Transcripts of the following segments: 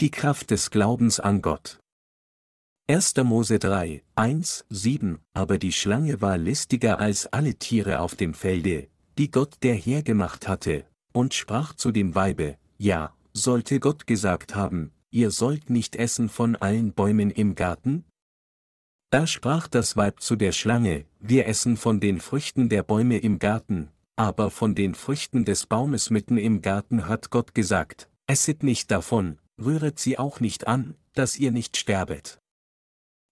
Die Kraft des Glaubens an Gott. 1. Mose 3, 1, 7, aber die Schlange war listiger als alle Tiere auf dem Felde, die Gott der Herr gemacht hatte, und sprach zu dem Weibe: Ja, sollte Gott gesagt haben, ihr sollt nicht essen von allen Bäumen im Garten? Da sprach das Weib zu der Schlange: Wir essen von den Früchten der Bäume im Garten, aber von den Früchten des Baumes mitten im Garten hat Gott gesagt, esset nicht davon, rühret sie auch nicht an, dass ihr nicht sterbet.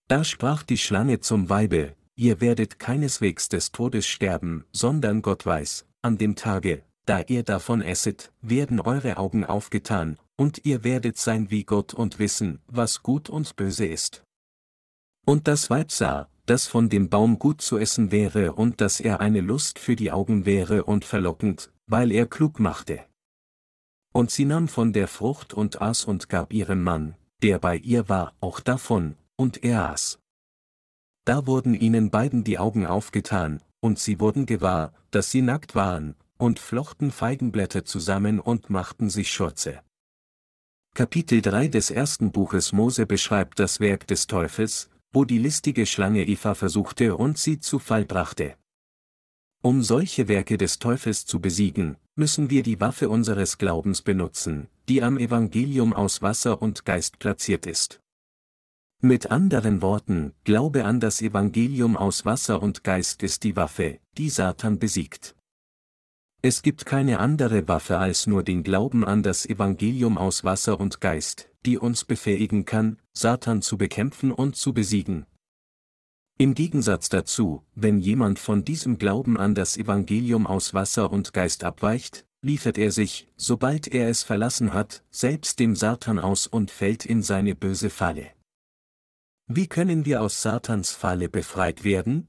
Da sprach die Schlange zum Weibe: Ihr werdet keineswegs des Todes sterben, sondern Gott weiß, an dem Tage, da ihr davon esset, werden eure Augen aufgetan, und ihr werdet sein wie Gott und wissen, was gut und böse ist. Und das Weib sah, dass von dem Baum gut zu essen wäre und dass er eine Lust für die Augen wäre und verlockend, weil er klug machte. Und sie nahm von der Frucht und aß und gab ihrem Mann, der bei ihr war, auch davon, und er aß. Da wurden ihnen beiden die Augen aufgetan, und sie wurden gewahr, dass sie nackt waren, und flochten Feigenblätter zusammen und machten sich Schürze. Kapitel 3 des ersten Buches Mose beschreibt das Werk des Teufels, wo die listige Schlange Eva versuchte und sie zu Fall brachte. Um solche Werke des Teufels zu besiegen, müssen wir die Waffe unseres Glaubens benutzen, die am Evangelium aus Wasser und Geist platziert ist. Mit anderen Worten, Glaube an das Evangelium aus Wasser und Geist ist die Waffe, die Satan besiegt. Es gibt keine andere Waffe als nur den Glauben an das Evangelium aus Wasser und Geist, die uns befähigen kann, Satan zu bekämpfen und zu besiegen. Im Gegensatz dazu, wenn jemand von diesem Glauben an das Evangelium aus Wasser und Geist abweicht, liefert er sich, sobald er es verlassen hat, selbst dem Satan aus und fällt in seine böse Falle. Wie können wir aus Satans Falle befreit werden?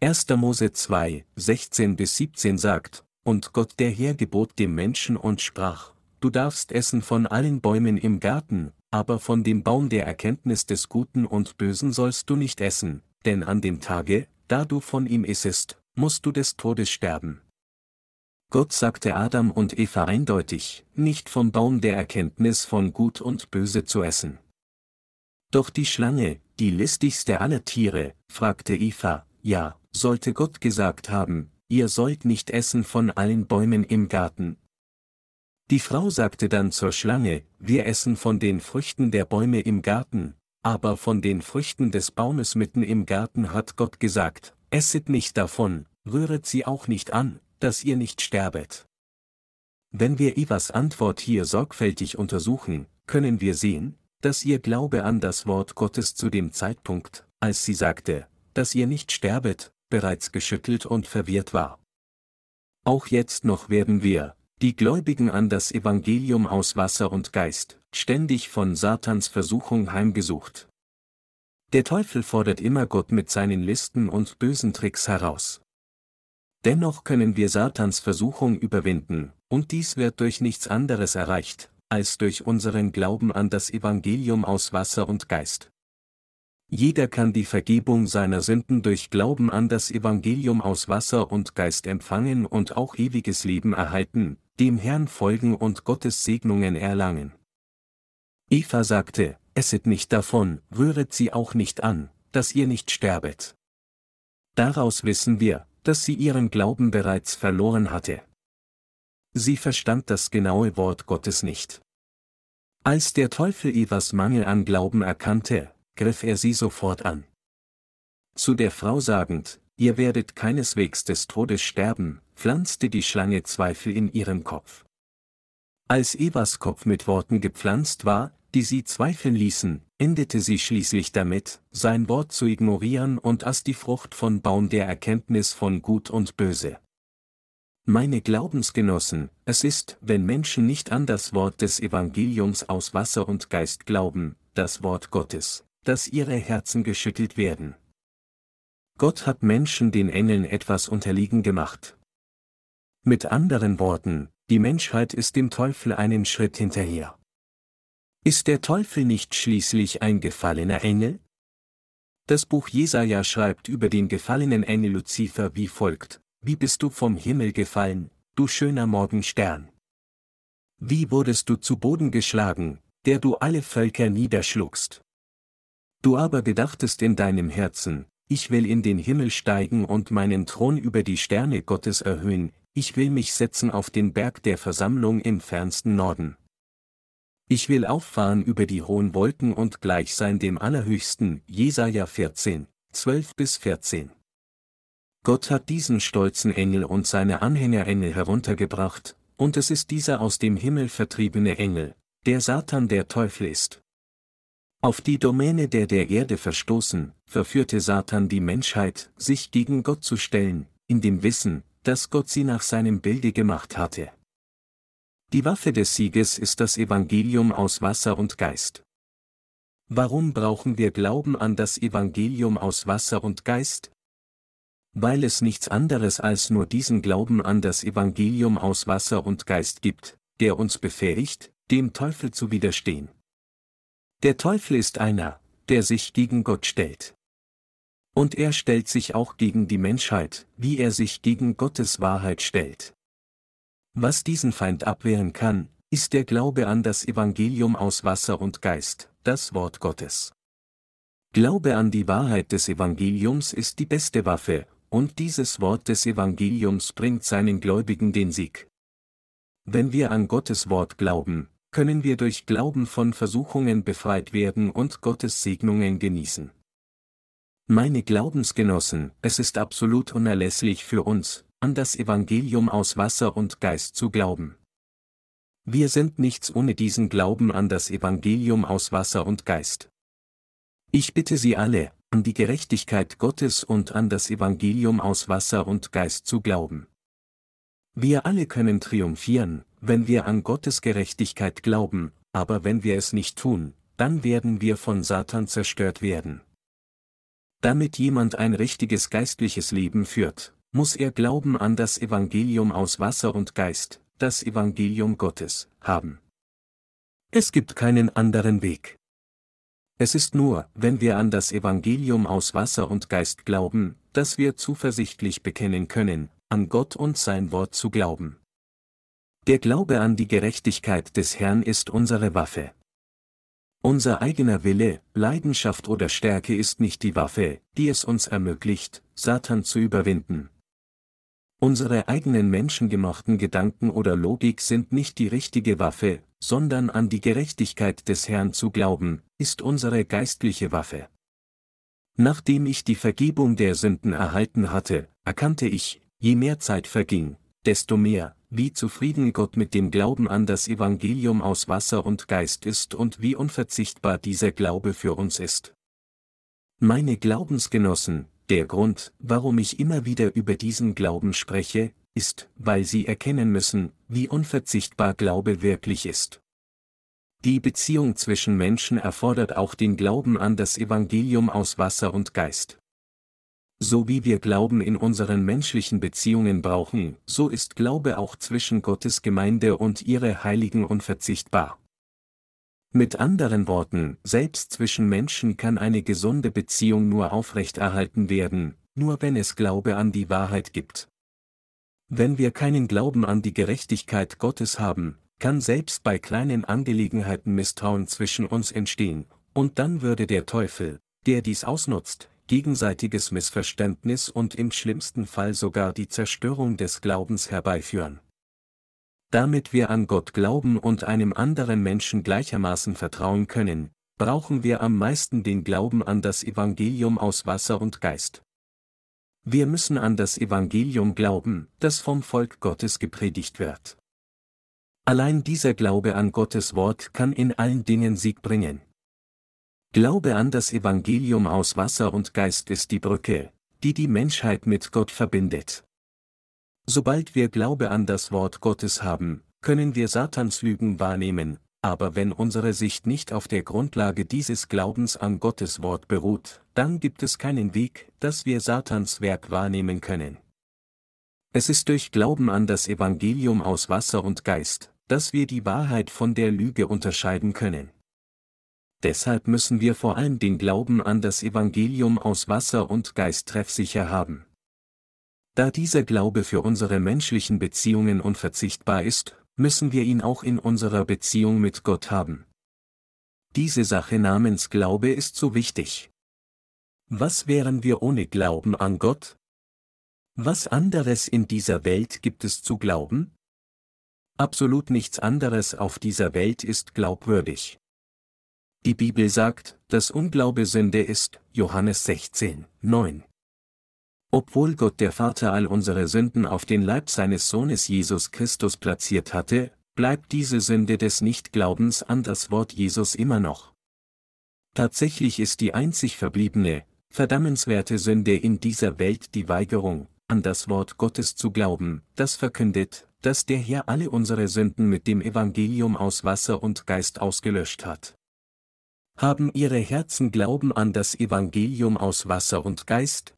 1. Mose 2, 16-17 sagt: Und Gott der Herr gebot dem Menschen und sprach: Du darfst essen von allen Bäumen im Garten, aber von dem Baum der Erkenntnis des Guten und Bösen sollst du nicht essen, denn an dem Tage, da du von ihm issest, musst du des Todes sterben. Gott sagte Adam und Eva eindeutig, nicht vom Baum der Erkenntnis von Gut und Böse zu essen. Doch die Schlange, die listigste aller Tiere, fragte Eva: Ja, sollte Gott gesagt haben, ihr sollt nicht essen von allen Bäumen im Garten? Die Frau sagte dann zur Schlange: Wir essen von den Früchten der Bäume im Garten, aber von den Früchten des Baumes mitten im Garten hat Gott gesagt, esset nicht davon, rühret sie auch nicht an, dass ihr nicht sterbet. Wenn wir Evas Antwort hier sorgfältig untersuchen, können wir sehen, dass ihr Glaube an das Wort Gottes zu dem Zeitpunkt, als sie sagte, dass ihr nicht sterbet, bereits geschüttelt und verwirrt war. Auch jetzt noch werden wir, die Gläubigen an das Evangelium aus Wasser und Geist, ständig von Satans Versuchung heimgesucht. Der Teufel fordert immer Gott mit seinen Listen und bösen Tricks heraus. Dennoch können wir Satans Versuchung überwinden, und dies wird durch nichts anderes erreicht, als durch unseren Glauben an das Evangelium aus Wasser und Geist. Jeder kann die Vergebung seiner Sünden durch Glauben an das Evangelium aus Wasser und Geist empfangen und auch ewiges Leben erhalten, dem Herrn folgen und Gottes Segnungen erlangen. Eva sagte: Esset nicht davon, rühret sie auch nicht an, dass ihr nicht sterbet. Daraus wissen wir, dass sie ihren Glauben bereits verloren hatte. Sie verstand das genaue Wort Gottes nicht. Als der Teufel Evas Mangel an Glauben erkannte, griff er sie sofort an. Zu der Frau sagend: Ihr werdet keineswegs des Todes sterben, pflanzte die Schlange Zweifel in ihren Kopf. Als Evas Kopf mit Worten gepflanzt war, die sie zweifeln ließen, endete sie schließlich damit, sein Wort zu ignorieren und aß die Frucht von Baum der Erkenntnis von Gut und Böse. Meine Glaubensgenossen, es ist, wenn Menschen nicht an das Wort des Evangeliums aus Wasser und Geist glauben, das Wort Gottes, dass ihre Herzen geschüttelt werden. Gott hat Menschen den Engeln etwas unterlegen gemacht. Mit anderen Worten, die Menschheit ist dem Teufel einen Schritt hinterher. Ist der Teufel nicht schließlich ein gefallener Engel? Das Buch Jesaja schreibt über den gefallenen Engel Luzifer wie folgt: Wie bist du vom Himmel gefallen, du schöner Morgenstern? Wie wurdest du zu Boden geschlagen, der du alle Völker niederschlugst. Du aber gedachtest in deinem Herzen, ich will in den Himmel steigen und meinen Thron über die Sterne Gottes erhöhen, ich will mich setzen auf den Berg der Versammlung im fernsten Norden. Ich will auffahren über die hohen Wolken und gleich sein dem Allerhöchsten, Jesaja 14, 12-14. Gott hat diesen stolzen Engel und seine Anhängerengel heruntergebracht, und es ist dieser aus dem Himmel vertriebene Engel, der Satan der Teufel ist. Auf die Domäne der Erde verstoßen, verführte Satan die Menschheit, sich gegen Gott zu stellen, in dem Wissen, dass Gott sie nach seinem Bilde gemacht hatte. Die Waffe des Sieges ist das Evangelium aus Wasser und Geist. Warum brauchen wir Glauben an das Evangelium aus Wasser und Geist? Weil es nichts anderes als nur diesen Glauben an das Evangelium aus Wasser und Geist gibt, der uns befähigt, dem Teufel zu widerstehen. Der Teufel ist einer, der sich gegen Gott stellt. Und er stellt sich auch gegen die Menschheit, wie er sich gegen Gottes Wahrheit stellt. Was diesen Feind abwehren kann, ist der Glaube an das Evangelium aus Wasser und Geist, das Wort Gottes. Glaube an die Wahrheit des Evangeliums ist die beste Waffe, und dieses Wort des Evangeliums bringt seinen Gläubigen den Sieg. Wenn wir an Gottes Wort glauben, können wir durch Glauben von Versuchungen befreit werden und Gottes Segnungen genießen. Meine Glaubensgenossen, es ist absolut unerlässlich für uns, an das Evangelium aus Wasser und Geist zu glauben. Wir sind nichts ohne diesen Glauben an das Evangelium aus Wasser und Geist. Ich bitte Sie alle, an die Gerechtigkeit Gottes und an das Evangelium aus Wasser und Geist zu glauben. Wir alle können triumphieren, wenn wir an Gottes Gerechtigkeit glauben, aber wenn wir es nicht tun, dann werden wir von Satan zerstört werden. Damit jemand ein richtiges geistliches Leben führt, muss er Glauben an das Evangelium aus Wasser und Geist, das Evangelium Gottes, haben. Es gibt keinen anderen Weg. Es ist nur, wenn wir an das Evangelium aus Wasser und Geist glauben, dass wir zuversichtlich bekennen können, an Gott und sein Wort zu glauben. Der Glaube an die Gerechtigkeit des Herrn ist unsere Waffe. Unser eigener Wille, Leidenschaft oder Stärke ist nicht die Waffe, die es uns ermöglicht, Satan zu überwinden. Unsere eigenen menschengemachten Gedanken oder Logik sind nicht die richtige Waffe, sondern an die Gerechtigkeit des Herrn zu glauben, ist unsere geistliche Waffe. Nachdem ich die Vergebung der Sünden erhalten hatte, erkannte ich, je mehr Zeit verging, desto mehr, wie zufrieden Gott mit dem Glauben an das Evangelium aus Wasser und Geist ist und wie unverzichtbar dieser Glaube für uns ist. Meine Glaubensgenossen, der Grund, warum ich immer wieder über diesen Glauben spreche, ist, weil sie erkennen müssen, wie unverzichtbar Glaube wirklich ist. Die Beziehung zwischen Menschen erfordert auch den Glauben an das Evangelium aus Wasser und Geist. So wie wir Glauben in unseren menschlichen Beziehungen brauchen, so ist Glaube auch zwischen Gottes Gemeinde und ihre Heiligen unverzichtbar. Mit anderen Worten, selbst zwischen Menschen kann eine gesunde Beziehung nur aufrechterhalten werden, nur wenn es Glaube an die Wahrheit gibt. Wenn wir keinen Glauben an die Gerechtigkeit Gottes haben, kann selbst bei kleinen Angelegenheiten Misstrauen zwischen uns entstehen, und dann würde der Teufel, der dies ausnutzt, gegenseitiges Missverständnis und im schlimmsten Fall sogar die Zerstörung des Glaubens herbeiführen. Damit wir an Gott glauben und einem anderen Menschen gleichermaßen vertrauen können, brauchen wir am meisten den Glauben an das Evangelium aus Wasser und Geist. Wir müssen an das Evangelium glauben, das vom Volk Gottes gepredigt wird. Allein dieser Glaube an Gottes Wort kann in allen Dingen Sieg bringen. Glaube an das Evangelium aus Wasser und Geist ist die Brücke, die die Menschheit mit Gott verbindet. Sobald wir Glaube an das Wort Gottes haben, können wir Satans Lügen wahrnehmen, aber wenn unsere Sicht nicht auf der Grundlage dieses Glaubens an Gottes Wort beruht, dann gibt es keinen Weg, dass wir Satans Werk wahrnehmen können. Es ist durch Glauben an das Evangelium aus Wasser und Geist, dass wir die Wahrheit von der Lüge unterscheiden können. Deshalb müssen wir vor allem den Glauben an das Evangelium aus Wasser und Geist treffsicher haben. Da dieser Glaube für unsere menschlichen Beziehungen unverzichtbar ist, müssen wir ihn auch in unserer Beziehung mit Gott haben. Diese Sache namens Glaube ist so wichtig. Was wären wir ohne Glauben an Gott? Was anderes in dieser Welt gibt es zu glauben? Absolut nichts anderes auf dieser Welt ist glaubwürdig. Die Bibel sagt, dass Unglaube Sünde ist, Johannes 16, 9. Obwohl Gott der Vater all unsere Sünden auf den Leib seines Sohnes Jesus Christus platziert hatte, bleibt diese Sünde des Nichtglaubens an das Wort Jesus immer noch. Tatsächlich ist die einzig verbliebene, verdammenswerte Sünde in dieser Welt die Weigerung, an das Wort Gottes zu glauben, das verkündet, dass der Herr alle unsere Sünden mit dem Evangelium aus Wasser und Geist ausgelöscht hat. Haben Ihre Herzen Glauben an das Evangelium aus Wasser und Geist?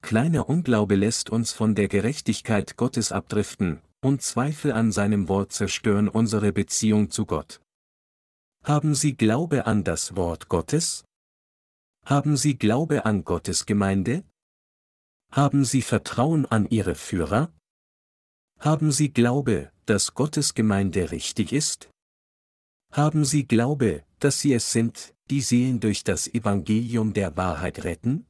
Kleiner Unglaube lässt uns von der Gerechtigkeit Gottes abdriften, und Zweifel an seinem Wort zerstören unsere Beziehung zu Gott. Haben Sie Glaube an das Wort Gottes? Haben Sie Glaube an Gottes Gemeinde? Haben Sie Vertrauen an Ihre Führer? Haben Sie Glaube, dass Gottes Gemeinde richtig ist? Haben Sie Glaube, dass Sie es sind, die Seelen durch das Evangelium der Wahrheit retten?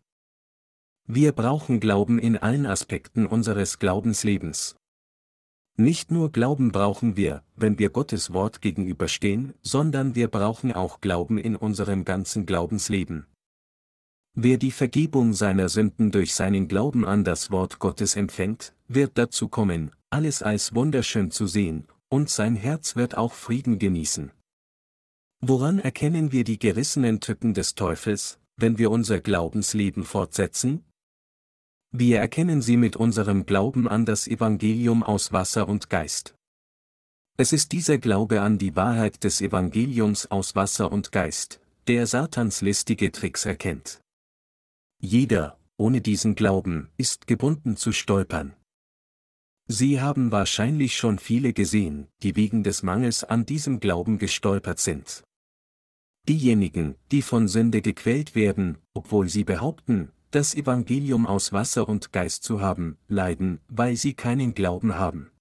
Wir brauchen Glauben in allen Aspekten unseres Glaubenslebens. Nicht nur Glauben brauchen wir, wenn wir Gottes Wort gegenüberstehen, sondern wir brauchen auch Glauben in unserem ganzen Glaubensleben. Wer die Vergebung seiner Sünden durch seinen Glauben an das Wort Gottes empfängt, wird dazu kommen, alles als wunderschön zu sehen, und sein Herz wird auch Frieden genießen. Woran erkennen wir die gerissenen Tücken des Teufels, wenn wir unser Glaubensleben fortsetzen? Wir erkennen sie mit unserem Glauben an das Evangelium aus Wasser und Geist. Es ist dieser Glaube an die Wahrheit des Evangeliums aus Wasser und Geist, der Satans listige Tricks erkennt. Jeder, ohne diesen Glauben, ist gebunden zu stolpern. Sie haben wahrscheinlich schon viele gesehen, die wegen des Mangels an diesem Glauben gestolpert sind. Diejenigen, die von Sünde gequält werden, obwohl sie behaupten, das Evangelium aus Wasser und Geist zu haben, leiden, weil sie keinen Glauben haben.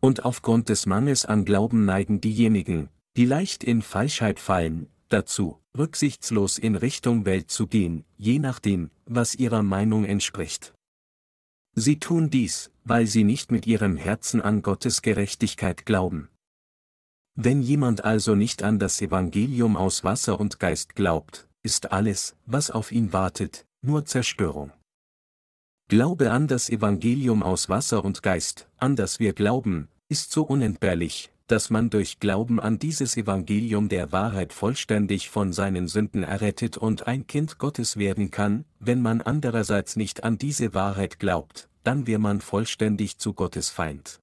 Und aufgrund des Mangels an Glauben neigen diejenigen, die leicht in Falschheit fallen, dazu, rücksichtslos in Richtung Welt zu gehen, je nachdem, was ihrer Meinung entspricht. Sie tun dies, weil sie nicht mit ihrem Herzen an Gottes Gerechtigkeit glauben. Wenn jemand also nicht an das Evangelium aus Wasser und Geist glaubt, ist alles, was auf ihn wartet, nur Zerstörung. Glaube an das Evangelium aus Wasser und Geist, an das wir glauben, ist so unentbehrlich, dass man durch Glauben an dieses Evangelium der Wahrheit vollständig von seinen Sünden errettet und ein Kind Gottes werden kann. Wenn man andererseits nicht an diese Wahrheit glaubt, dann wird man vollständig zu Gottes Feind.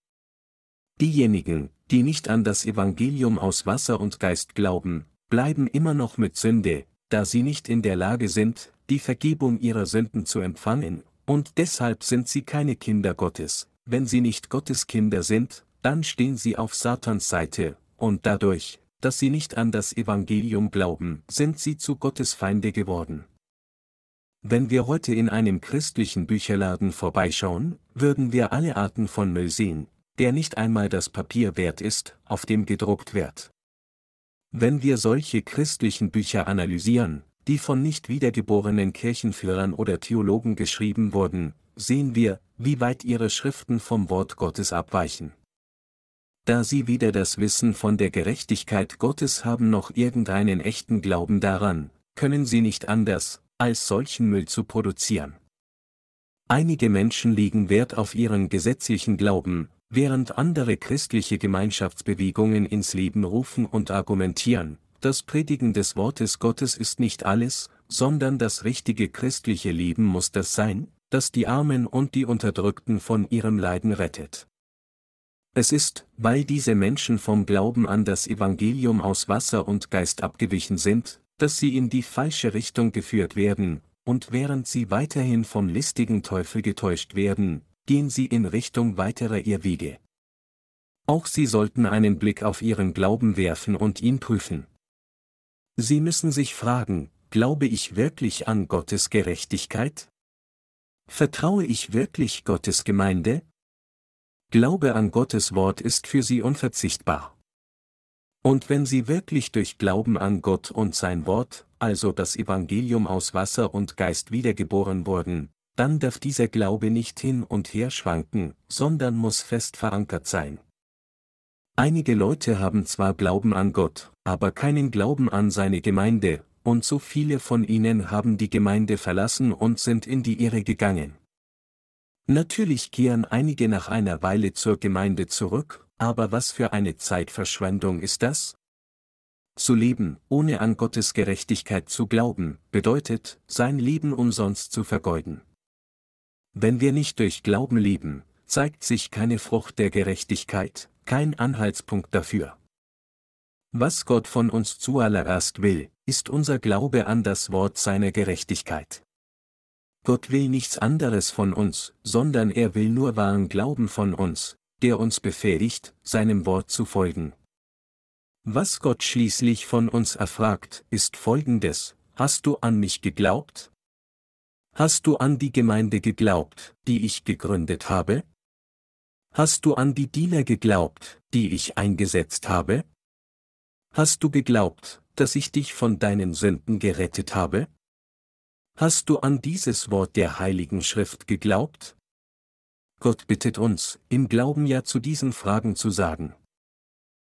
Diejenigen, die nicht an das Evangelium aus Wasser und Geist glauben, bleiben immer noch mit Sünde, da sie nicht in der Lage sind, die Vergebung ihrer Sünden zu empfangen, und deshalb sind sie keine Kinder Gottes. Wenn sie nicht Gottes Kinder sind, dann stehen sie auf Satans Seite, und dadurch, dass sie nicht an das Evangelium glauben, sind sie zu Gottes Feinde geworden. Wenn wir heute in einem christlichen Bücherladen vorbeischauen, würden wir alle Arten von Müll sehen, der nicht einmal das Papier wert ist, auf dem gedruckt wird. Wenn wir solche christlichen Bücher analysieren, die von nicht wiedergeborenen Kirchenführern oder Theologen geschrieben wurden, sehen wir, wie weit ihre Schriften vom Wort Gottes abweichen. Da sie weder das Wissen von der Gerechtigkeit Gottes haben noch irgendeinen echten Glauben daran, können sie nicht anders, als solchen Müll zu produzieren. Einige Menschen legen Wert auf ihren gesetzlichen Glauben, während andere christliche Gemeinschaftsbewegungen ins Leben rufen und argumentieren, das Predigen des Wortes Gottes ist nicht alles, sondern das richtige christliche Leben muss das sein, das die Armen und die Unterdrückten von ihrem Leiden rettet. Es ist, weil diese Menschen vom Glauben an das Evangelium aus Wasser und Geist abgewichen sind, dass sie in die falsche Richtung geführt werden, und während sie weiterhin vom listigen Teufel getäuscht werden, gehen sie in Richtung weiterer Irrwege. Auch sie sollten einen Blick auf ihren Glauben werfen und ihn prüfen. Sie müssen sich fragen, glaube ich wirklich an Gottes Gerechtigkeit? Vertraue ich wirklich Gottes Gemeinde? Glaube an Gottes Wort ist für sie unverzichtbar. Und wenn sie wirklich durch Glauben an Gott und sein Wort, also das Evangelium aus Wasser und Geist wiedergeboren wurden, dann darf dieser Glaube nicht hin und her schwanken, sondern muss fest verankert sein. Einige Leute haben zwar Glauben an Gott, aber keinen Glauben an seine Gemeinde, und so viele von ihnen haben die Gemeinde verlassen und sind in die Irre gegangen. Natürlich kehren einige nach einer Weile zur Gemeinde zurück, aber was für eine Zeitverschwendung ist das? Zu leben, ohne an Gottes Gerechtigkeit zu glauben, bedeutet, sein Leben umsonst zu vergeuden. Wenn wir nicht durch Glauben leben, zeigt sich keine Frucht der Gerechtigkeit, kein Anhaltspunkt dafür. Was Gott von uns zuallererst will, ist unser Glaube an das Wort seiner Gerechtigkeit. Gott will nichts anderes von uns, sondern er will nur wahren Glauben von uns, der uns befähigt, seinem Wort zu folgen. Was Gott schließlich von uns erfragt, ist Folgendes: Hast du an mich geglaubt? Hast du an die Gemeinde geglaubt, die ich gegründet habe? Hast du an die Diener geglaubt, die ich eingesetzt habe? Hast du geglaubt, dass ich dich von deinen Sünden gerettet habe? Hast du an dieses Wort der Heiligen Schrift geglaubt? Gott bittet uns, im Glauben ja zu diesen Fragen zu sagen.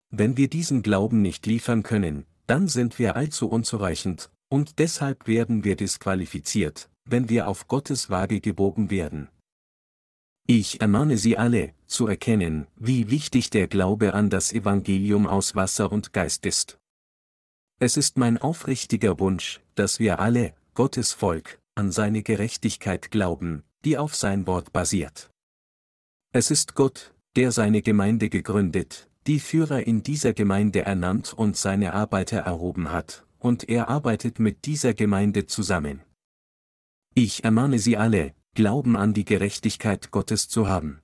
Wenn wir diesen Glauben nicht liefern können, dann sind wir allzu unzureichend, und deshalb werden wir disqualifiziert, wenn wir auf Gottes Waage gewogen werden. Ich ermahne Sie alle, zu erkennen, wie wichtig der Glaube an das Evangelium aus Wasser und Geist ist. Es ist mein aufrichtiger Wunsch, dass wir alle, Gottes Volk, an seine Gerechtigkeit glauben, die auf sein Wort basiert. Es ist Gott, der seine Gemeinde gegründet, die Führer in dieser Gemeinde ernannt und seine Arbeiter erhoben hat, und er arbeitet mit dieser Gemeinde zusammen. Ich ermahne Sie alle, Glauben an die Gerechtigkeit Gottes zu haben.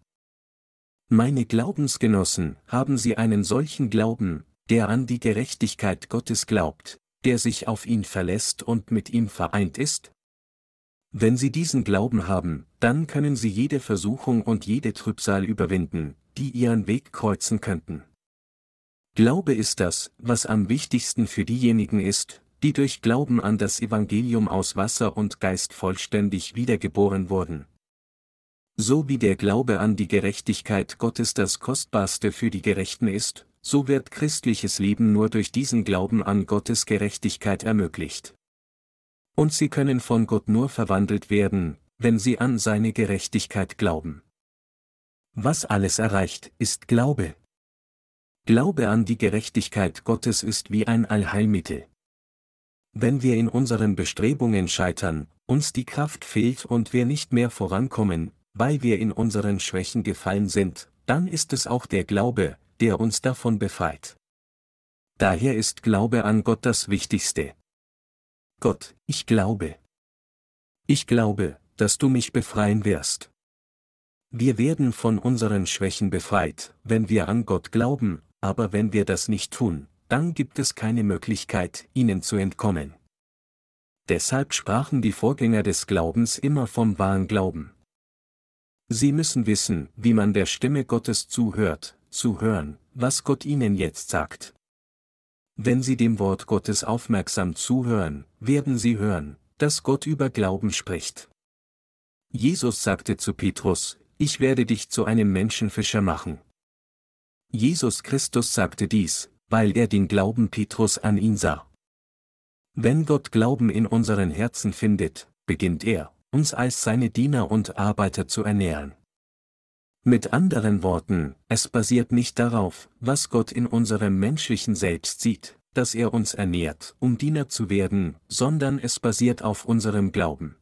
Meine Glaubensgenossen, haben Sie einen solchen Glauben, der an die Gerechtigkeit Gottes glaubt, der sich auf ihn verlässt und mit ihm vereint ist? Wenn Sie diesen Glauben haben, dann können Sie jede Versuchung und jede Trübsal überwinden, die Ihren Weg kreuzen könnten. Glaube ist das, was am wichtigsten für diejenigen ist, die durch Glauben an das Evangelium aus Wasser und Geist vollständig wiedergeboren wurden. So wie der Glaube an die Gerechtigkeit Gottes das Kostbarste für die Gerechten ist, so wird christliches Leben nur durch diesen Glauben an Gottes Gerechtigkeit ermöglicht. Und sie können von Gott nur verwandelt werden, wenn sie an seine Gerechtigkeit glauben. Was alles erreicht, ist Glaube. Glaube an die Gerechtigkeit Gottes ist wie ein Allheilmittel. Wenn wir in unseren Bestrebungen scheitern, uns die Kraft fehlt und wir nicht mehr vorankommen, weil wir in unseren Schwächen gefallen sind, dann ist es auch der Glaube, der uns davon befreit. Daher ist Glaube an Gott das Wichtigste. Gott, ich glaube. Ich glaube, dass du mich befreien wirst. Wir werden von unseren Schwächen befreit, wenn wir an Gott glauben, aber wenn wir das nicht tun, dann gibt es keine Möglichkeit, ihnen zu entkommen. Deshalb sprachen die Vorgänger des Glaubens immer vom wahren Glauben. Sie müssen wissen, wie man der Stimme Gottes zuhört, zu hören, was Gott ihnen jetzt sagt. Wenn sie dem Wort Gottes aufmerksam zuhören, werden sie hören, dass Gott über Glauben spricht. Jesus sagte zu Petrus: Ich werde dich zu einem Menschenfischer machen. Jesus Christus sagte dies, weil er den Glauben Petrus an ihn sah. Wenn Gott Glauben in unseren Herzen findet, beginnt er, uns als seine Diener und Arbeiter zu ernähren. Mit anderen Worten, es basiert nicht darauf, was Gott in unserem menschlichen Selbst sieht, dass er uns ernährt, um Diener zu werden, sondern es basiert auf unserem Glauben.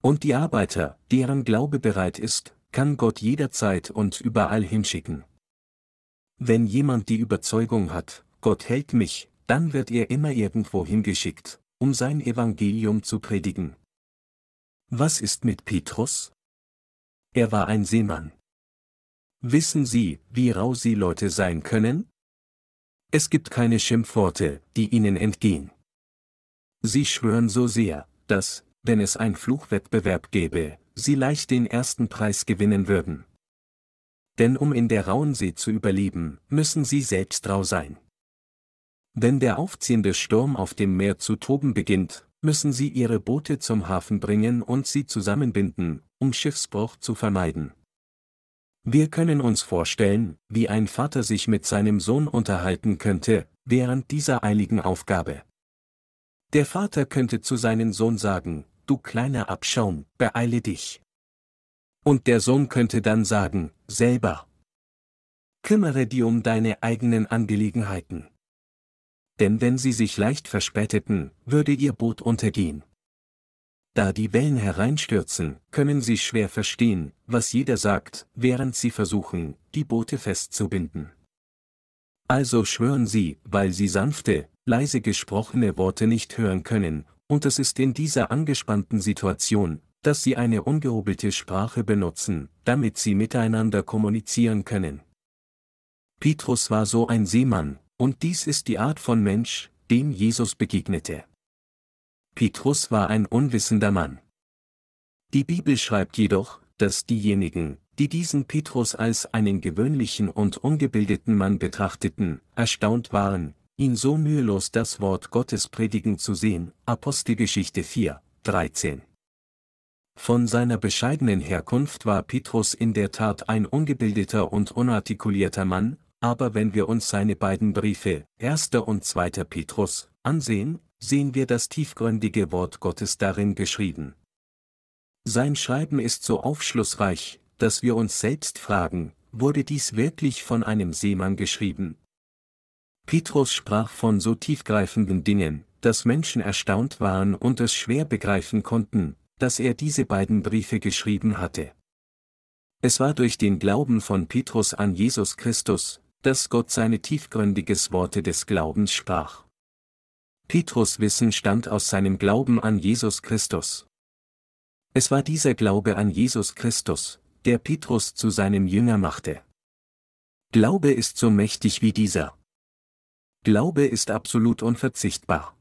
Und die Arbeiter, deren Glaube bereit ist, kann Gott jederzeit und überall hinschicken. Wenn jemand die Überzeugung hat, Gott hält mich, dann wird er immer irgendwo hingeschickt, um sein Evangelium zu predigen. Was ist mit Petrus? Er war ein Seemann. Wissen Sie, wie rau Sie Leute sein können? Es gibt keine Schimpfworte, die ihnen entgehen. Sie schwören so sehr, dass, wenn es ein Fluchwettbewerb gäbe, sie leicht den ersten Preis gewinnen würden. Denn um in der rauen See zu überleben, müssen sie selbst rau sein. Wenn der aufziehende Sturm auf dem Meer zu toben beginnt, müssen sie ihre Boote zum Hafen bringen und sie zusammenbinden, um Schiffbruch zu vermeiden. Wir können uns vorstellen, wie ein Vater sich mit seinem Sohn unterhalten könnte, während dieser eiligen Aufgabe. Der Vater könnte zu seinem Sohn sagen, du kleiner Abschaum, beeile dich. Und der Sohn könnte dann sagen, selber. Kümmere dich um deine eigenen Angelegenheiten. Denn wenn sie sich leicht verspäteten, würde ihr Boot untergehen. Da die Wellen hereinstürzen, können sie schwer verstehen, was jeder sagt, während sie versuchen, die Boote festzubinden. Also schwören sie, weil sie sanfte, leise gesprochene Worte nicht hören können, und es ist in dieser angespannten Situation, dass sie eine ungehobelte Sprache benutzen, damit sie miteinander kommunizieren können. Petrus war so ein Seemann, und dies ist die Art von Mensch, dem Jesus begegnete. Petrus war ein unwissender Mann. Die Bibel schreibt jedoch, dass diejenigen, die diesen Petrus als einen gewöhnlichen und ungebildeten Mann betrachteten, erstaunt waren, ihn so mühelos das Wort Gottes predigen zu sehen, Apostelgeschichte 4, 13. Von seiner bescheidenen Herkunft war Petrus in der Tat ein ungebildeter und unartikulierter Mann, aber wenn wir uns seine beiden Briefe, 1. und 2. Petrus, ansehen, sehen wir das tiefgründige Wort Gottes darin geschrieben. Sein Schreiben ist so aufschlussreich, dass wir uns selbst fragen, wurde dies wirklich von einem Seemann geschrieben? Petrus sprach von so tiefgreifenden Dingen, dass Menschen erstaunt waren und es schwer begreifen konnten, dass er diese beiden Briefe geschrieben hatte. Es war durch den Glauben von Petrus an Jesus Christus, dass Gott seine tiefgründiges Worte des Glaubens sprach. Petrus' Wissen stammt aus seinem Glauben an Jesus Christus. Es war dieser Glaube an Jesus Christus, der Petrus zu seinem Jünger machte. Glaube ist so mächtig wie dieser. Glaube ist absolut unverzichtbar.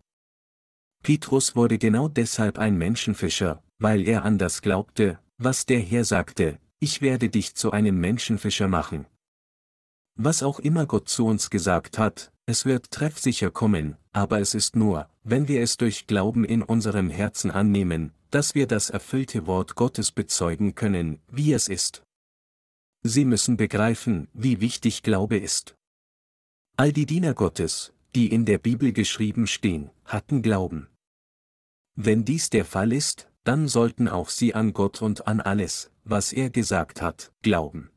Petrus wurde genau deshalb ein Menschenfischer, weil er an das glaubte, was der Herr sagte, ich werde dich zu einem Menschenfischer machen. Was auch immer Gott zu uns gesagt hat, es wird treffsicher kommen, aber es ist nur, wenn wir es durch Glauben in unserem Herzen annehmen, dass wir das erfüllte Wort Gottes bezeugen können, wie es ist. Sie müssen begreifen, wie wichtig Glaube ist. All die Diener Gottes, die in der Bibel geschrieben stehen, hatten Glauben. Wenn dies der Fall ist, dann sollten auch sie an Gott und an alles, was er gesagt hat, glauben.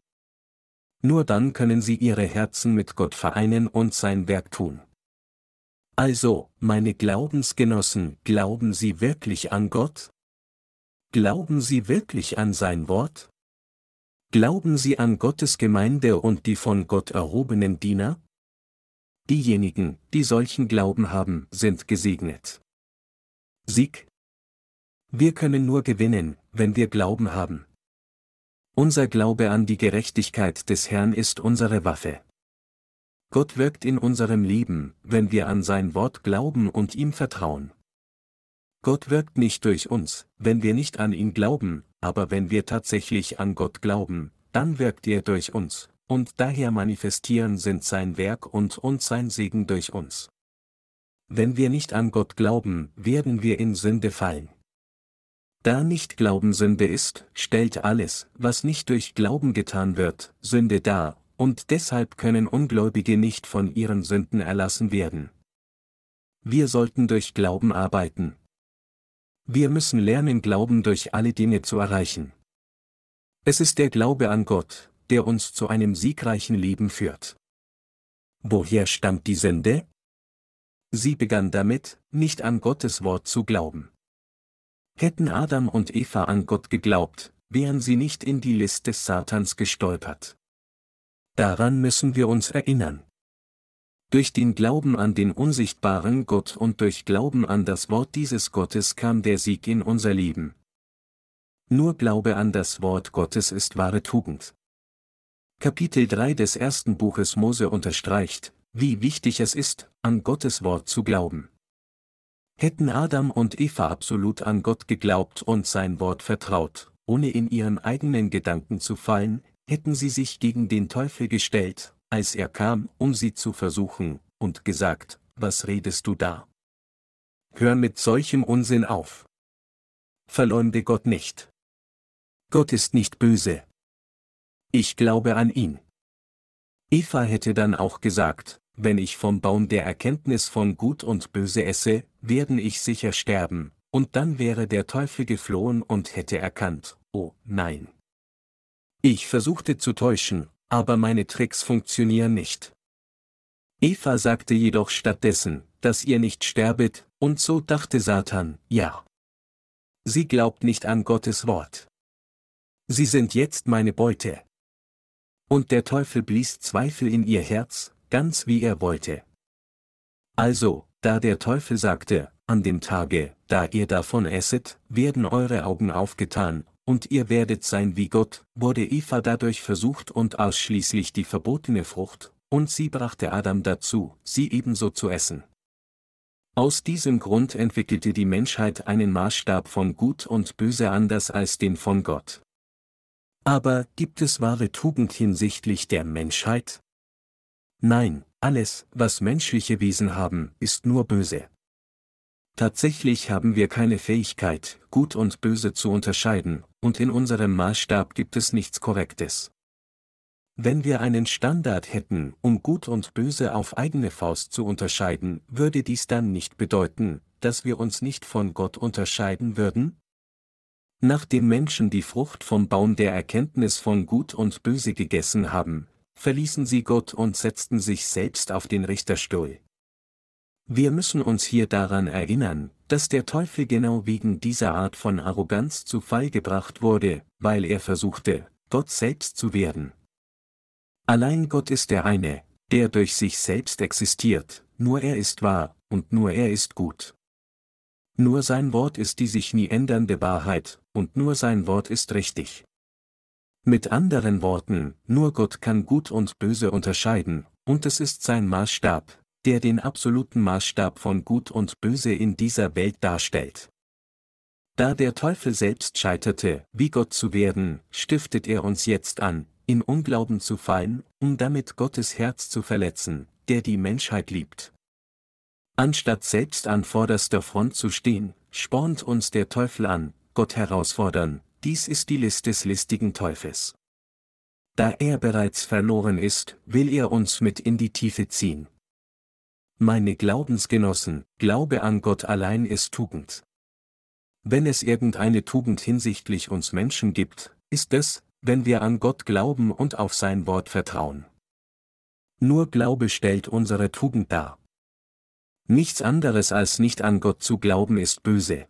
Nur dann können sie ihre Herzen mit Gott vereinen und sein Werk tun. Also, meine Glaubensgenossen, glauben Sie wirklich an Gott? Glauben Sie wirklich an sein Wort? Glauben Sie an Gottes Gemeinde und die von Gott erhobenen Diener? Diejenigen, die solchen Glauben haben, sind gesegnet. Sieg. Wir können nur gewinnen, wenn wir Glauben haben. Unser Glaube an die Gerechtigkeit des Herrn ist unsere Waffe. Gott wirkt in unserem Leben, wenn wir an sein Wort glauben und ihm vertrauen. Gott wirkt nicht durch uns, wenn wir nicht an ihn glauben, aber wenn wir tatsächlich an Gott glauben, dann wirkt er durch uns, und daher manifestieren sind sein Werk und sein Segen durch uns. Wenn wir nicht an Gott glauben, werden wir in Sünde fallen. Da nicht Glauben Sünde ist, stellt alles, was nicht durch Glauben getan wird, Sünde dar, und deshalb können Ungläubige nicht von ihren Sünden erlassen werden. Wir sollten durch Glauben arbeiten. Wir müssen lernen, Glauben durch alle Dinge zu erreichen. Es ist der Glaube an Gott, der uns zu einem siegreichen Leben führt. Woher stammt die Sünde? Sie begann damit, nicht an Gottes Wort zu glauben. Hätten Adam und Eva an Gott geglaubt, wären sie nicht in die List des Satans gestolpert. Daran müssen wir uns erinnern. Durch den Glauben an den unsichtbaren Gott und durch Glauben an das Wort dieses Gottes kam der Sieg in unser Leben. Nur Glaube an das Wort Gottes ist wahre Tugend. Kapitel 3 des ersten Buches Mose unterstreicht, wie wichtig es ist, an Gottes Wort zu glauben. Hätten Adam und Eva absolut an Gott geglaubt und sein Wort vertraut, ohne in ihren eigenen Gedanken zu fallen, hätten sie sich gegen den Teufel gestellt, als er kam, um sie zu versuchen, und gesagt, was redest du da? Hör mit solchem Unsinn auf. Verleumde Gott nicht. Gott ist nicht böse. Ich glaube an ihn. Eva hätte dann auch gesagt, wenn ich vom Baum der Erkenntnis von Gut und Böse esse, werde ich sicher sterben, und dann wäre der Teufel geflohen und hätte erkannt, oh nein. Ich versuchte zu täuschen, aber meine Tricks funktionieren nicht. Eva sagte jedoch stattdessen, dass ihr nicht sterbet, und so dachte Satan, ja. Sie glaubt nicht an Gottes Wort. Sie sind jetzt meine Beute. Und der Teufel blies Zweifel in ihr Herz, ganz wie er wollte. Also, da der Teufel sagte, an dem Tage, da ihr davon esset, werden eure Augen aufgetan, und ihr werdet sein wie Gott, wurde Eva dadurch versucht und ausschließlich die verbotene Frucht, und sie brachte Adam dazu, sie ebenso zu essen. Aus diesem Grund entwickelte die Menschheit einen Maßstab von Gut und Böse anders als den von Gott. Aber gibt es wahre Tugend hinsichtlich der Menschheit? Nein, alles, was menschliche Wesen haben, ist nur böse. Tatsächlich haben wir keine Fähigkeit, Gut und Böse zu unterscheiden, und in unserem Maßstab gibt es nichts Korrektes. Wenn wir einen Standard hätten, um Gut und Böse auf eigene Faust zu unterscheiden, würde dies dann nicht bedeuten, dass wir uns nicht von Gott unterscheiden würden? Nachdem Menschen die Frucht vom Baum der Erkenntnis von Gut und Böse gegessen haben, verließen sie Gott und setzten sich selbst auf den Richterstuhl. Wir müssen uns hier daran erinnern, dass der Teufel genau wegen dieser Art von Arroganz zu Fall gebracht wurde, weil er versuchte, Gott selbst zu werden. Allein Gott ist der eine, der durch sich selbst existiert, nur er ist wahr, und nur er ist gut. Nur sein Wort ist die sich nie ändernde Wahrheit, und nur sein Wort ist richtig. Mit anderen Worten, nur Gott kann Gut und Böse unterscheiden, und es ist sein Maßstab, der den absoluten Maßstab von Gut und Böse in dieser Welt darstellt. Da der Teufel selbst scheiterte, wie Gott zu werden, stiftet er uns jetzt an, in Unglauben zu fallen, um damit Gottes Herz zu verletzen, der die Menschheit liebt. Anstatt selbst an vorderster Front zu stehen, spornt uns der Teufel an, Gott herausfordern, dies ist die List des listigen Teufels. Da er bereits verloren ist, will er uns mit in die Tiefe ziehen. Meine Glaubensgenossen, Glaube an Gott allein ist Tugend. Wenn es irgendeine Tugend hinsichtlich uns Menschen gibt, ist es, wenn wir an Gott glauben und auf sein Wort vertrauen. Nur Glaube stellt unsere Tugend dar. Nichts anderes als nicht an Gott zu glauben ist böse.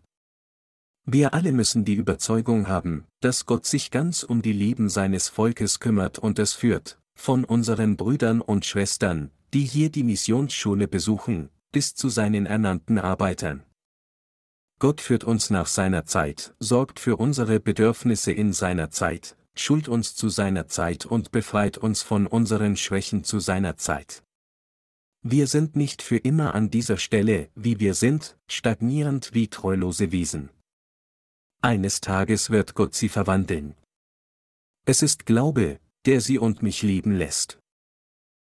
Wir alle müssen die Überzeugung haben, dass Gott sich ganz um die Leben seines Volkes kümmert und es führt, von unseren Brüdern und Schwestern, die hier die Missionsschule besuchen, bis zu seinen ernannten Arbeitern. Gott führt uns nach seiner Zeit, sorgt für unsere Bedürfnisse in seiner Zeit, schult uns zu seiner Zeit und befreit uns von unseren Schwächen zu seiner Zeit. Wir sind nicht für immer an dieser Stelle, wie wir sind, stagnierend wie treulose Wesen. Eines Tages wird Gott sie verwandeln. Es ist Glaube, der sie und mich leben lässt.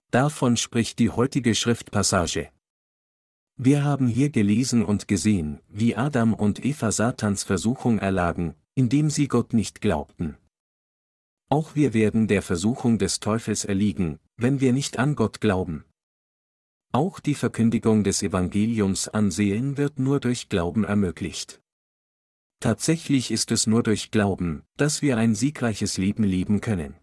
Davon spricht die heutige Schriftpassage. Wir haben hier gelesen und gesehen, wie Adam und Eva Satans Versuchung erlagen, indem sie Gott nicht glaubten. Auch wir werden der Versuchung des Teufels erliegen, wenn wir nicht an Gott glauben. Auch die Verkündigung des Evangeliums an Seelen wird nur durch Glauben ermöglicht. Tatsächlich ist es nur durch Glauben, dass wir ein siegreiches Leben leben können.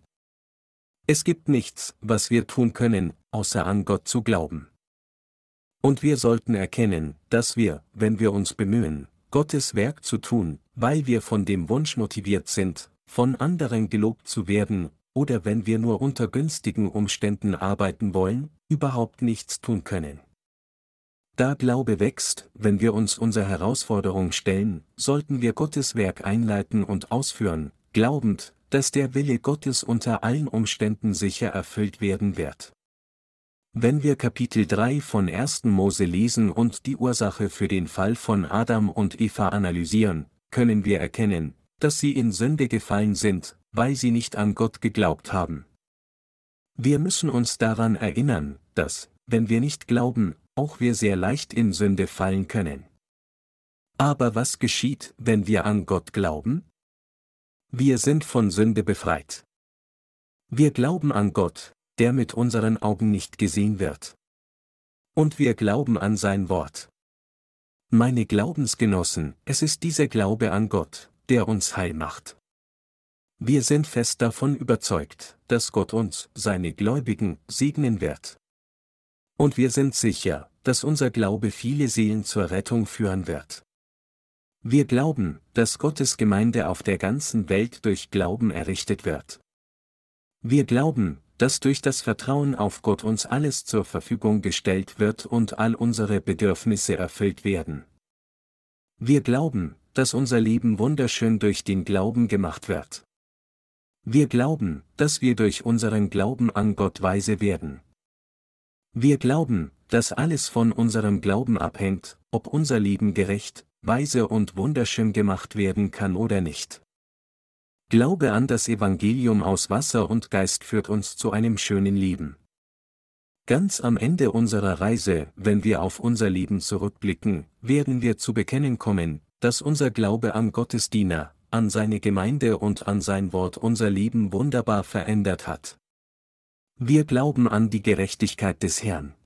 Es gibt nichts, was wir tun können, außer an Gott zu glauben. Und wir sollten erkennen, dass wir, wenn wir uns bemühen, Gottes Werk zu tun, weil wir von dem Wunsch motiviert sind, von anderen gelobt zu werden, oder wenn wir nur unter günstigen Umständen arbeiten wollen, überhaupt nichts tun können. Da Glaube wächst, wenn wir uns unserer Herausforderung stellen, sollten wir Gottes Werk einleiten und ausführen, glaubend, dass der Wille Gottes unter allen Umständen sicher erfüllt werden wird. Wenn wir Kapitel 3 von 1. Mose lesen und die Ursache für den Fall von Adam und Eva analysieren, können wir erkennen, dass sie in Sünde gefallen sind, weil sie nicht an Gott geglaubt haben. Wir müssen uns daran erinnern, dass, wenn wir nicht glauben, auch wir sehr leicht in Sünde fallen können. Aber was geschieht, wenn wir an Gott glauben? Wir sind von Sünde befreit. Wir glauben an Gott, der mit unseren Augen nicht gesehen wird. Und wir glauben an sein Wort. Meine Glaubensgenossen, es ist dieser Glaube an Gott, der uns heil macht. Wir sind fest davon überzeugt, dass Gott uns, seine Gläubigen, segnen wird. Und wir sind sicher, dass unser Glaube viele Seelen zur Rettung führen wird. Wir glauben, dass Gottes Gemeinde auf der ganzen Welt durch Glauben errichtet wird. Wir glauben, dass durch das Vertrauen auf Gott uns alles zur Verfügung gestellt wird und all unsere Bedürfnisse erfüllt werden. Wir glauben, dass unser Leben wunderschön durch den Glauben gemacht wird. Wir glauben, dass wir durch unseren Glauben an Gott weise werden. Wir glauben, dass alles von unserem Glauben abhängt, ob unser Leben gerecht, weise und wunderschön gemacht werden kann oder nicht. Glaube an das Evangelium aus Wasser und Geist führt uns zu einem schönen Leben. Ganz am Ende unserer Reise, wenn wir auf unser Leben zurückblicken, werden wir zu bekennen kommen, dass unser Glaube an Gottes Diener, an seine Gemeinde und an sein Wort unser Leben wunderbar verändert hat. Wir glauben an die Gerechtigkeit des Herrn.